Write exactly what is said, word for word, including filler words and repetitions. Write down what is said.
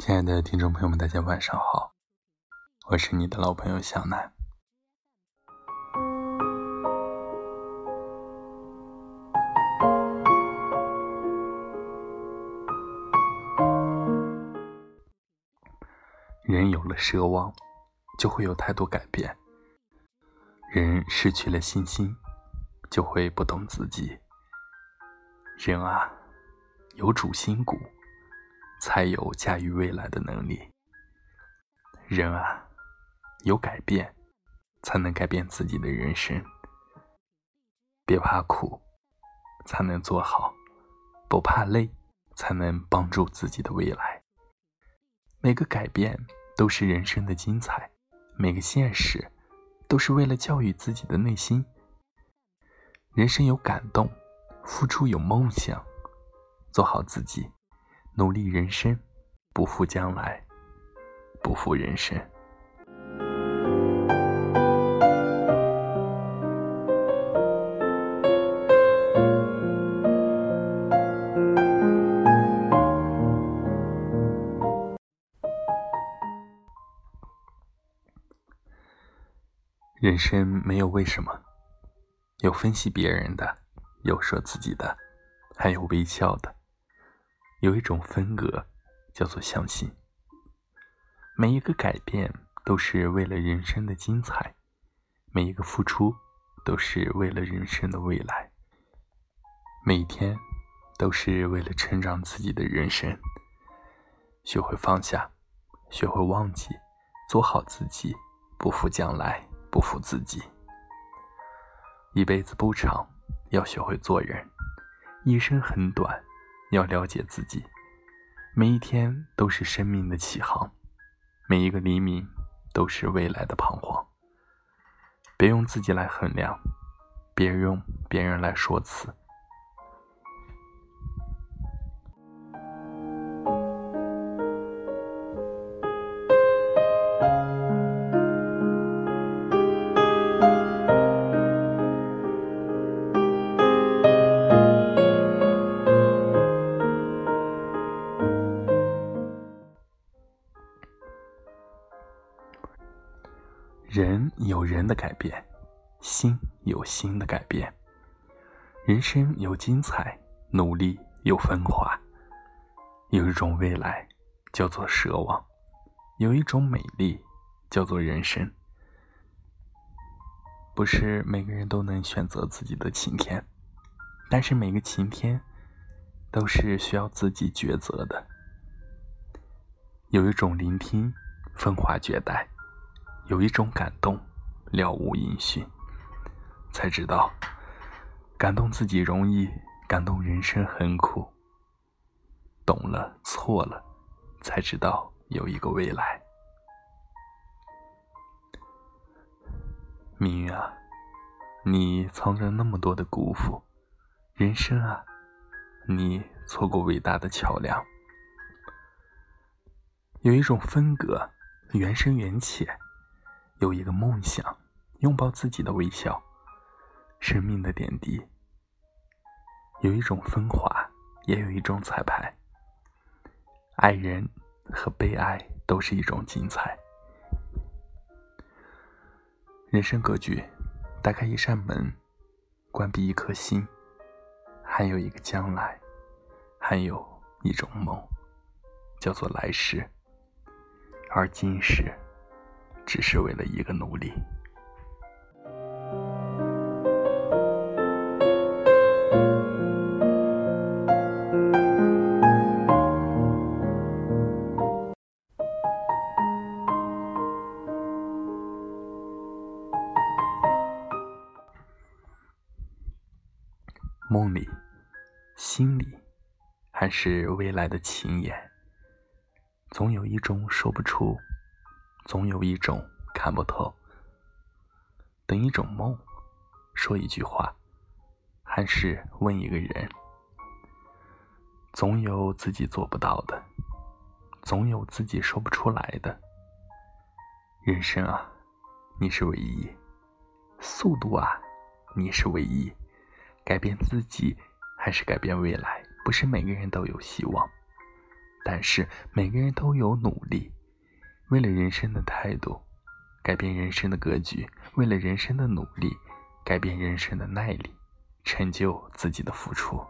亲爱的听众朋友们，大家晚上好，我是你的老朋友小南。人有了奢望，就会有太多改变；人失去了信心，就会不懂自己。人啊，有主心骨，才有驾驭未来的能力。人啊，有改变，才能改变自己的人生。别怕苦，才能做好；不怕累，才能帮助自己的未来。每个改变都是人生的精彩，每个现实都是为了教育自己的内心。人生有感动，付出有梦想，做好自己。努力人生，不负将来，不负人生。人生没有为什么，有分析别人的，有说自己的，还有微笑的。有一种风格叫做相信。每一个改变都是为了人生的精彩，每一个付出都是为了人生的未来，每一天都是为了成长自己的人生。学会放下，学会忘记，做好自己，不负将来，不负自己。一辈子不长，要学会做人；一生很短，要了解自己。每一天都是生命的起航，每一个黎明都是未来的彷徨。别用自己来衡量，别用别人来说辞。人有人的改变，心有心的改变。人生有精彩，努力有风华。有一种未来叫做奢望，有一种美丽叫做人生。不是每个人都能选择自己的晴天，但是每个晴天都是需要自己抉择的。有一种聆听，风华绝代。有一种感动，了无音讯。才知道，感动自己容易，感动人生很苦。懂了，错了，才知道有一个未来。命运啊，你藏着那么多的辜负；人生啊，你错过伟大的桥梁。有一种风格，缘深缘浅。有一个梦想，拥抱自己的微笑，生命的点滴。有一种风华，也有一种彩排。爱人和被爱都是一种精彩。人生格局，打开一扇门，关闭一颗心，还有一个将来，还有一种梦，叫做来世。而今世只是为了一个努力。梦里、心里，还是未来的情眼，总有一种说不出，总有一种看不透。等一种梦，说一句话，还是问一个人。总有自己做不到的，总有自己说不出来的。人生啊，你是唯一；速度啊，你是唯一。改变自己还是改变未来，不是每个人都有希望。但是每个人都有努力，为了人生的态度，改变人生的格局；为了人生的努力，改变人生的耐力，成就自己的付出。